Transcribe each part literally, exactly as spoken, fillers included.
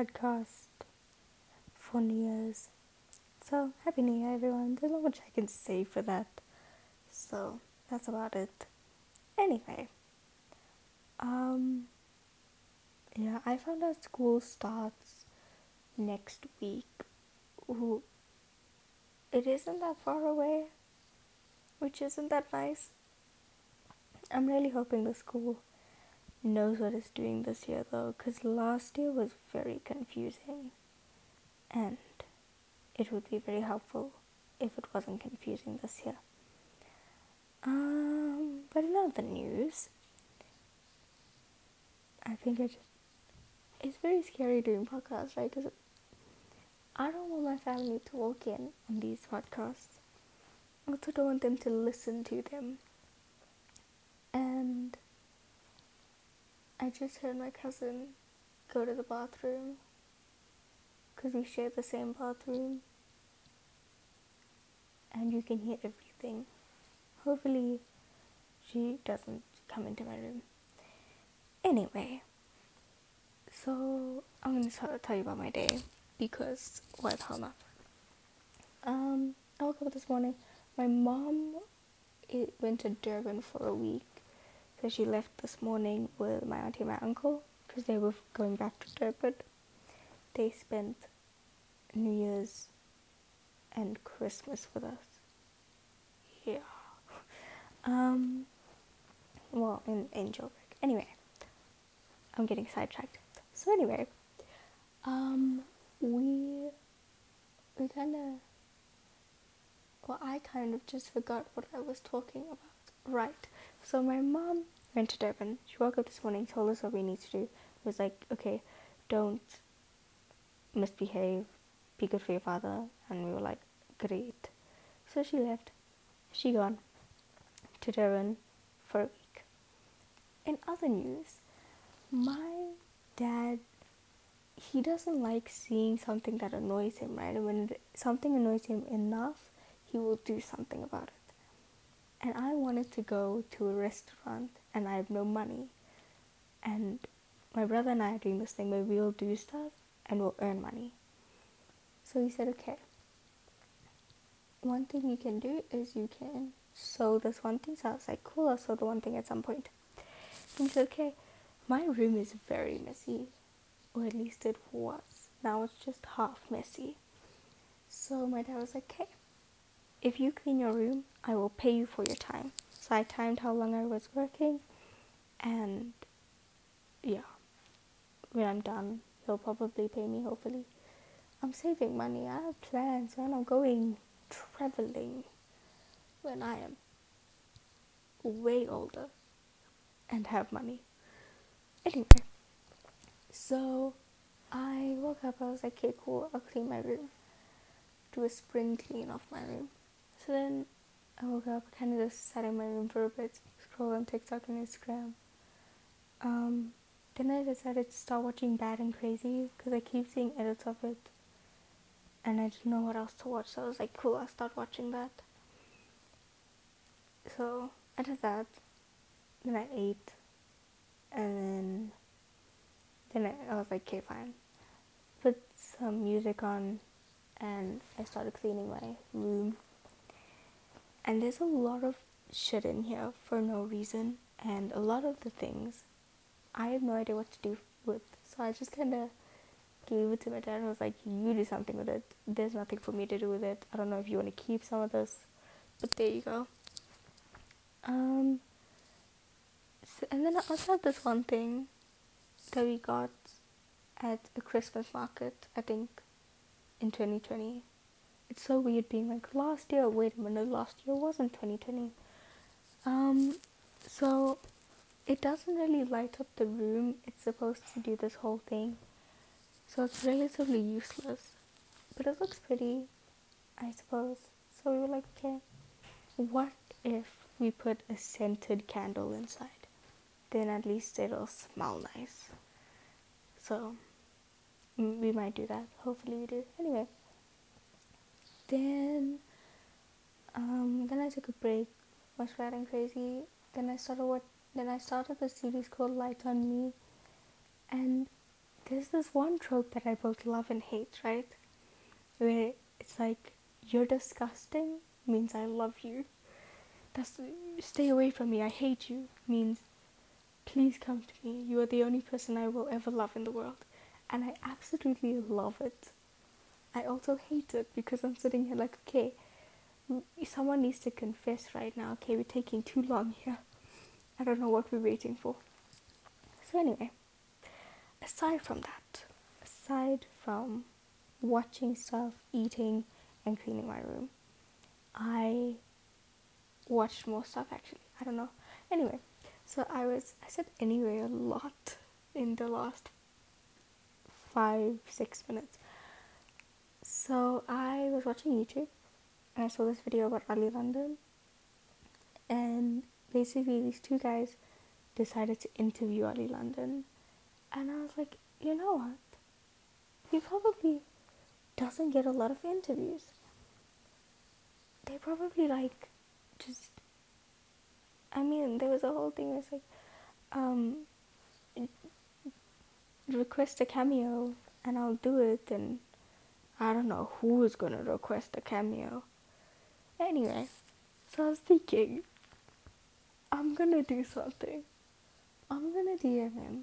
podcast for New Year's. So, Happy New Year, everyone. There's not much I can say for that. So, that's about it. Anyway. Um, yeah, I found out school starts next week. Ooh, it isn't that far away, which isn't that nice. I'm really hoping the school knows what it's doing this year, though, because last year was very confusing, and it would be very helpful if it wasn't confusing this year. Um, but in other news, I think I just, it's very scary doing podcasts, right? Because I don't want my family to walk in on these podcasts. I also don't want them to listen to them. And I just heard my cousin go to the bathroom, because we share the same bathroom. And you can hear everything. Hopefully she doesn't come into my room. Anyway, so I'm going to start to tell you about my day, because why the hell not? Um, I woke up this morning. My mom it went to Durban for a week, so she left this morning with my auntie and my uncle, because they were going back to Durban. They spent New Year's and Christmas with us. Yeah. Um, well, in, in Joburg. Anyway. I'm getting sidetracked. So anyway, um, we, we kind of, well, I kind of just forgot what I was talking about. Right. So my mom went to Devon. She woke up this morning, told us what we need to do. It was like, okay, don't misbehave, be good for your father. And we were like, great. So she left. She gone to Devon for a week. In other news, my dad, he doesn't like seeing something that annoys him, right? And when something annoys him enough, he will do something about it. And I wanted to go to a restaurant, and I have no money. And my brother and I are doing this thing where we'll do stuff and we'll earn money. So he said, okay, one thing you can do is you can sew this one thing. So I was like, cool, I'll sew the one thing at some point. And he said, okay. My room is very messy, or at least it was. Now it's just half messy. So my dad was like, hey, if you clean your room, I will pay you for your time. So I timed how long I was working, and yeah, when I'm done, he'll probably pay me, hopefully. I'm saving money, I have plans, and I'm going traveling when I am way older and have money. Anyway, so I woke up, I was like, okay, cool, I'll clean my room. Do a spring clean off my room. So then I woke up, kind of just sat in my room for a bit, scrolled on TikTok and Instagram. Um, then I decided to start watching Bad and Crazy, because I keep seeing edits of it. And I didn't know what else to watch, so I was like, cool, I'll start watching that. So I did that, then I ate. And then, then I, I was like, okay, fine. Put some music on, and I started cleaning my room. And there's a lot of shit in here for no reason. And a lot of the things, I have no idea what to do with. So I just kind of gave it to my dad and was like, you do something with it. There's nothing for me to do with it. I don't know if you want to keep some of this, but there you go. Um... And then I also had this one thing that we got at a Christmas market, I think, in twenty twenty. It's so weird being like, last year, wait a minute, last year wasn't twenty twenty. Um, so, it doesn't really light up the room. It's supposed to do this whole thing. So it's relatively useless. But it looks pretty, I suppose. So we were like, okay, what if we put a scented candle inside? Then at least it'll smell nice. So, we might do that. Hopefully we do. Anyway. Then, um, then I took a break. Watched Bad and Crazy. Then I started what? Then I started a series called Light on Me. And there's this one trope that I both love and hate, right? Where it's like, you're disgusting means I love you. That's, stay away from me, I hate you, means please come to me. You are the only person I will ever love in the world. And I absolutely love it. I also hate it because I'm sitting here like, okay, someone needs to confess right now. Okay, we're taking too long here. I don't know what we're waiting for. So anyway, aside from that, aside from watching stuff, eating and cleaning my room, I watched more stuff actually. I don't know. Anyway, so I was, I said anyway a lot in the last five, six minutes. So I was watching YouTube and I saw this video about Oli London, and basically these two guys decided to interview Oli London, and I was like, you know what, he probably doesn't get a lot of interviews. They probably like just, I mean, there was a whole thing that's like, um, request a cameo and I'll do it, and I don't know who is gonna request a cameo. Anyway, so I was thinking, I'm gonna do something. I'm gonna D M him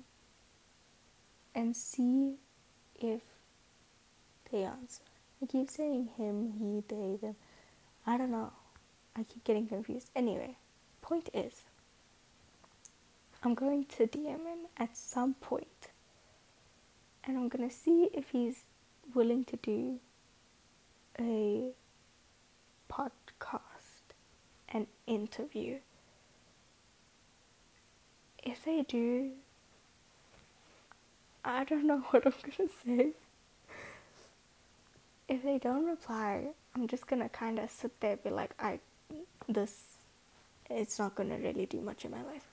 and see if they answer. I keep saying him, he, they, them. I don't know. I keep getting confused. Anyway, point is, I'm going to D M him at some point, and I'm gonna see if he's willing to do a podcast, an interview. If they do, I don't know what I'm gonna say. If they don't reply, I'm just gonna kinda sit there and be like, I, this, it's not gonna really do much in my life.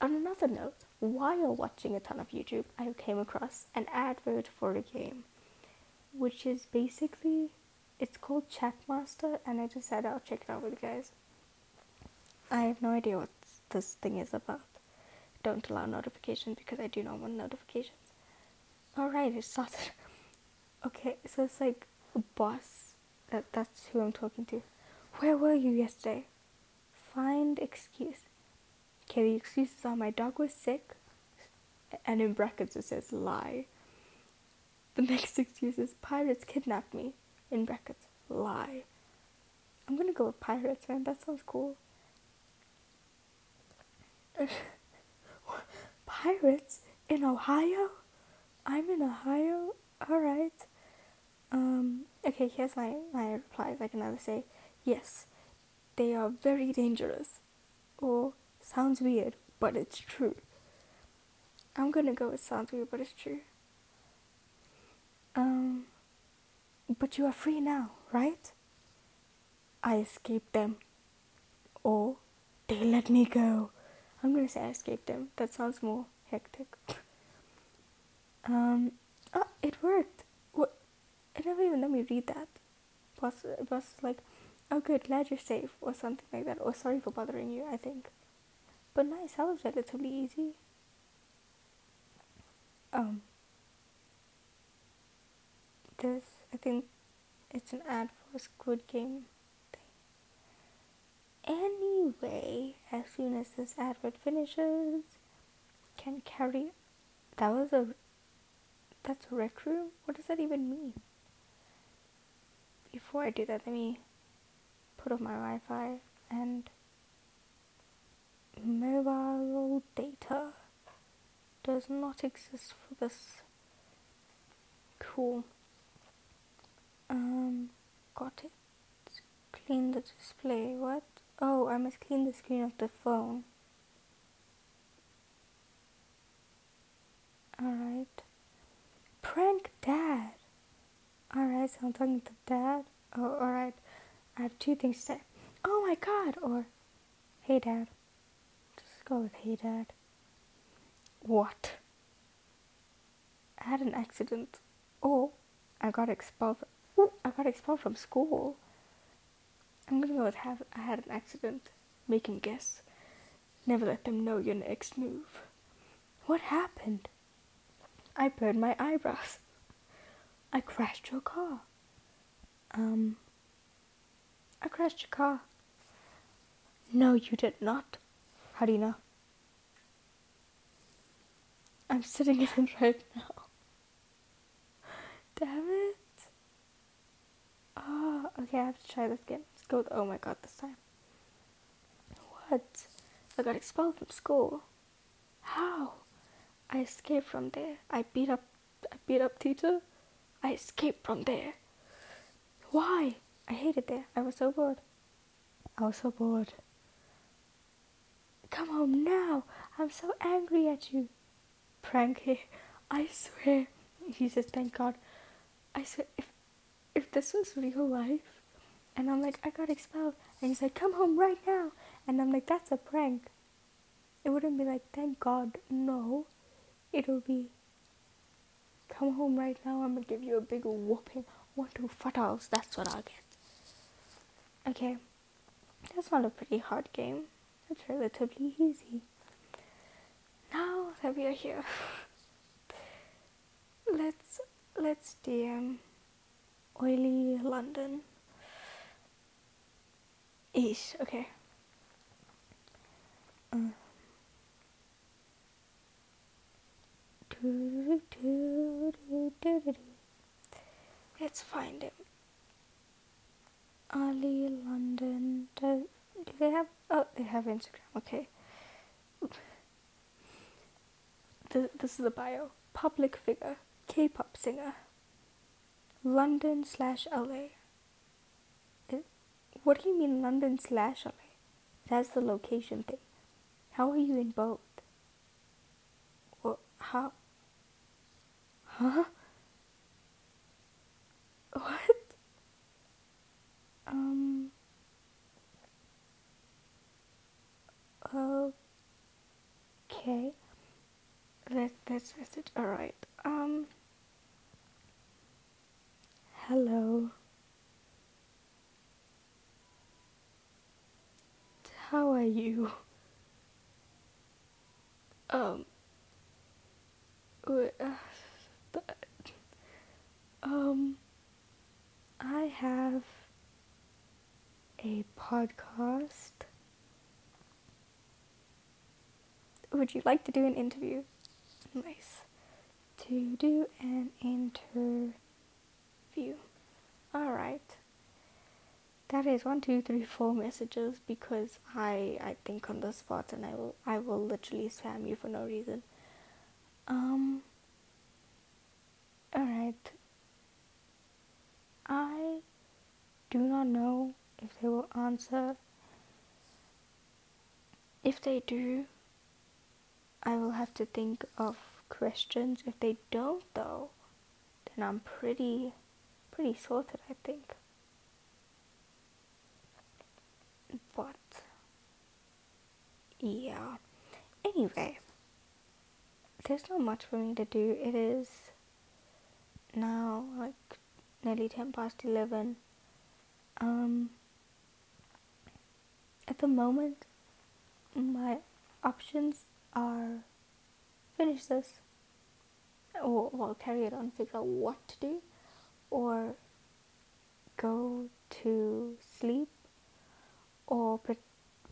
On another note, while watching a ton of YouTube, I came across an advert for a game, which is basically, it's called Chat Master, and I decided I'll check it out with you guys. I have no idea what this thing is about. Don't allow notifications because I do not want notifications. Alright, it started. Okay, so it's like a boss. That, that's who I'm talking to. Where were you yesterday? Find excuse. Okay, the excuses are my dog was sick, and in brackets it says lie. The next excuse is pirates kidnapped me, in brackets, lie. I'm gonna go with pirates, man, that sounds cool. Pirates in Ohio? I'm in Ohio? Alright. Um, okay, here's my, my replies. I can either say, yes, they are very dangerous, or sounds weird, but it's true. I'm gonna go with sounds weird, but it's true. Um, but you are free now, right? I escaped them. Or, they let me go. I'm gonna say I escaped them. That sounds more hectic. um, oh, it worked. What? It never even let me read that. Boss, boss was like, oh good, glad you're safe, or something like that. Or sorry for bothering you, I think. But nice, that was relatively easy. Um... This, I think it's an ad for a Squid Game thing. Anyway, as soon as this advert finishes, can carry, that was a, that's a rec room? What does that even mean? Before I do that, let me put off my Wi-Fi and mobile data does not exist for this. Cool. Um, got it. Clean the display. What? Oh, I must clean the screen of the phone. Alright. Prank dad. Alright, so I'm talking to dad. Oh, alright. I have two things to say. Oh my god! Or, hey dad. Just go with hey dad. What? I had an accident. Oh, I got expelled. Ooh, I got expelled from school. I'm gonna go with have I had an accident. Make him guess. Never let them know your next move. What happened? I burned my eyebrows. I crashed your car. Um, I crashed your car. No, you did not. How do you know? I'm sitting in it right now. Damn it. Oh, okay, I have to try this again. Let's go with, oh my god, this time. What? I got expelled from school. How? I escaped from there. I beat up, I beat up teacher. I escaped from there. Why? I hated there. I was so bored. I was so bored. Come home now. I'm so angry at you. Pranky. I swear. He says, thank God. I swear, if, if this was real life, and I'm like, I got expelled. And he's like, come home right now. And I'm like, that's a prank. It wouldn't be like, thank God. No. It'll be, come home right now. I'm going to give you a big whooping. One, two, fatals. That's what I'll get. Okay. That's not a pretty hard game. It's relatively easy. Now that we are here, let's let's D M Oli London. Ish, okay. Um. Let's find him. Oli London. Do, do they have? Oh, they have Instagram. Okay. This, this is the bio. Public figure, K-pop singer, London slash L A. What do you mean London slash L A? That's the location thing. How are you in both? Or how? Huh? What? Um. Okay. Let, let's message. Alright. Um. Hello. How are you? Um. Um. I have a podcast. Would you like to do an interview? Nice. To do an interview. Alright. That is one, two, three, four messages because I I think on the spot and I will I will literally spam you for no reason. Um alright. I do not know if they will answer. If they do, I will have to think of questions. If they don't though, then I'm pretty, pretty sorted, I think. But, yeah. Anyway, there's not much for me to do. It is now like nearly ten past eleven. Um, at the moment, my options are finish this, or well, carry it on, figure out what to do, or go to sleep, or, pre-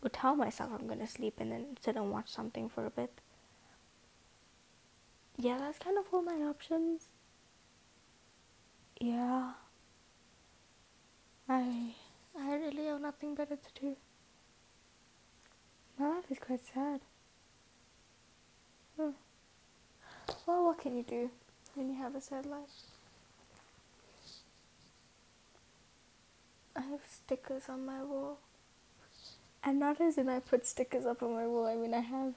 or tell myself I'm gonna sleep and then sit and watch something for a bit. Yeah, that's kind of all my options. Yeah, I I really have nothing better to do. My life is quite sad. Hmm. Well, what can you do when you have a sad life? I have stickers on my wall. And not as in I put stickers up on my wall. I mean, I have...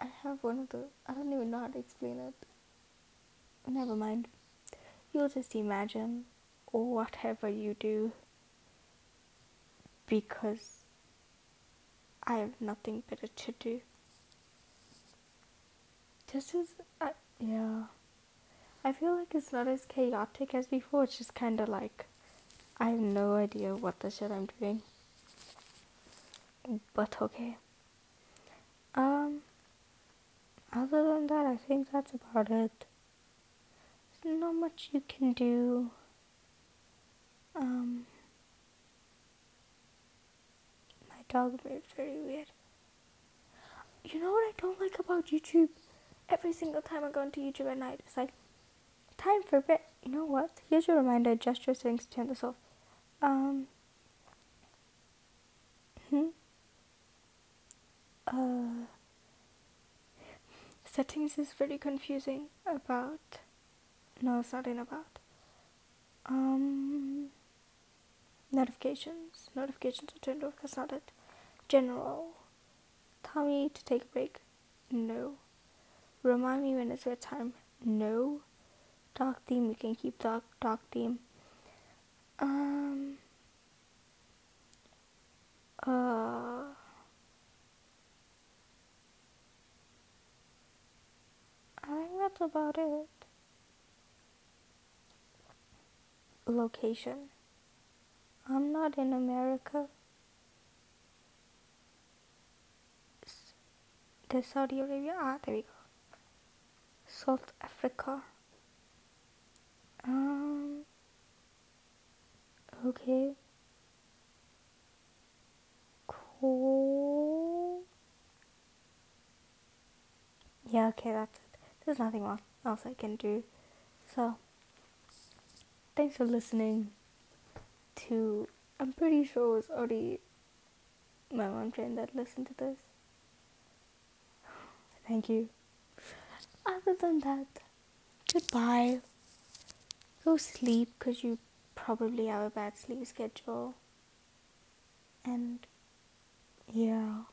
I have one of those. I don't even know how to explain it. Never mind. You'll just imagine or whatever you do. Because I have nothing better to do. This is, uh, yeah, I feel like it's not as chaotic as before. It's just kind of like, I have no idea what the shit I'm doing, but okay. Um, other than that, I think that's about it. There's not much you can do. Um, my dog made very weird. You know what I don't like about YouTube? Every single time I go into YouTube at night, it's like, time for bed. You know what? Here's your reminder, adjust your settings to turn this off. Um. Hmm. Uh. Settings is very confusing about. No, it's not in about. Um. Notifications. Notifications are turned off. That's not it. General. Tell me to take a break. No. Remind me when it's bedtime. No. Dark theme, we can keep dark, dark theme. Um, uh, I think that's about it. Location. I'm not in America. There's Saudi Arabia. Ah, there we go. South Africa. Um, okay, cool, yeah, okay, that's it, there's nothing else I can do, so, thanks for listening to, I'm pretty sure it was already my mom friend that listened to this, thank you, other than that, goodbye. Go sleep, because you probably have a bad sleep schedule. And, yeah.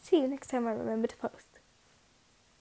See you next time I remember to post.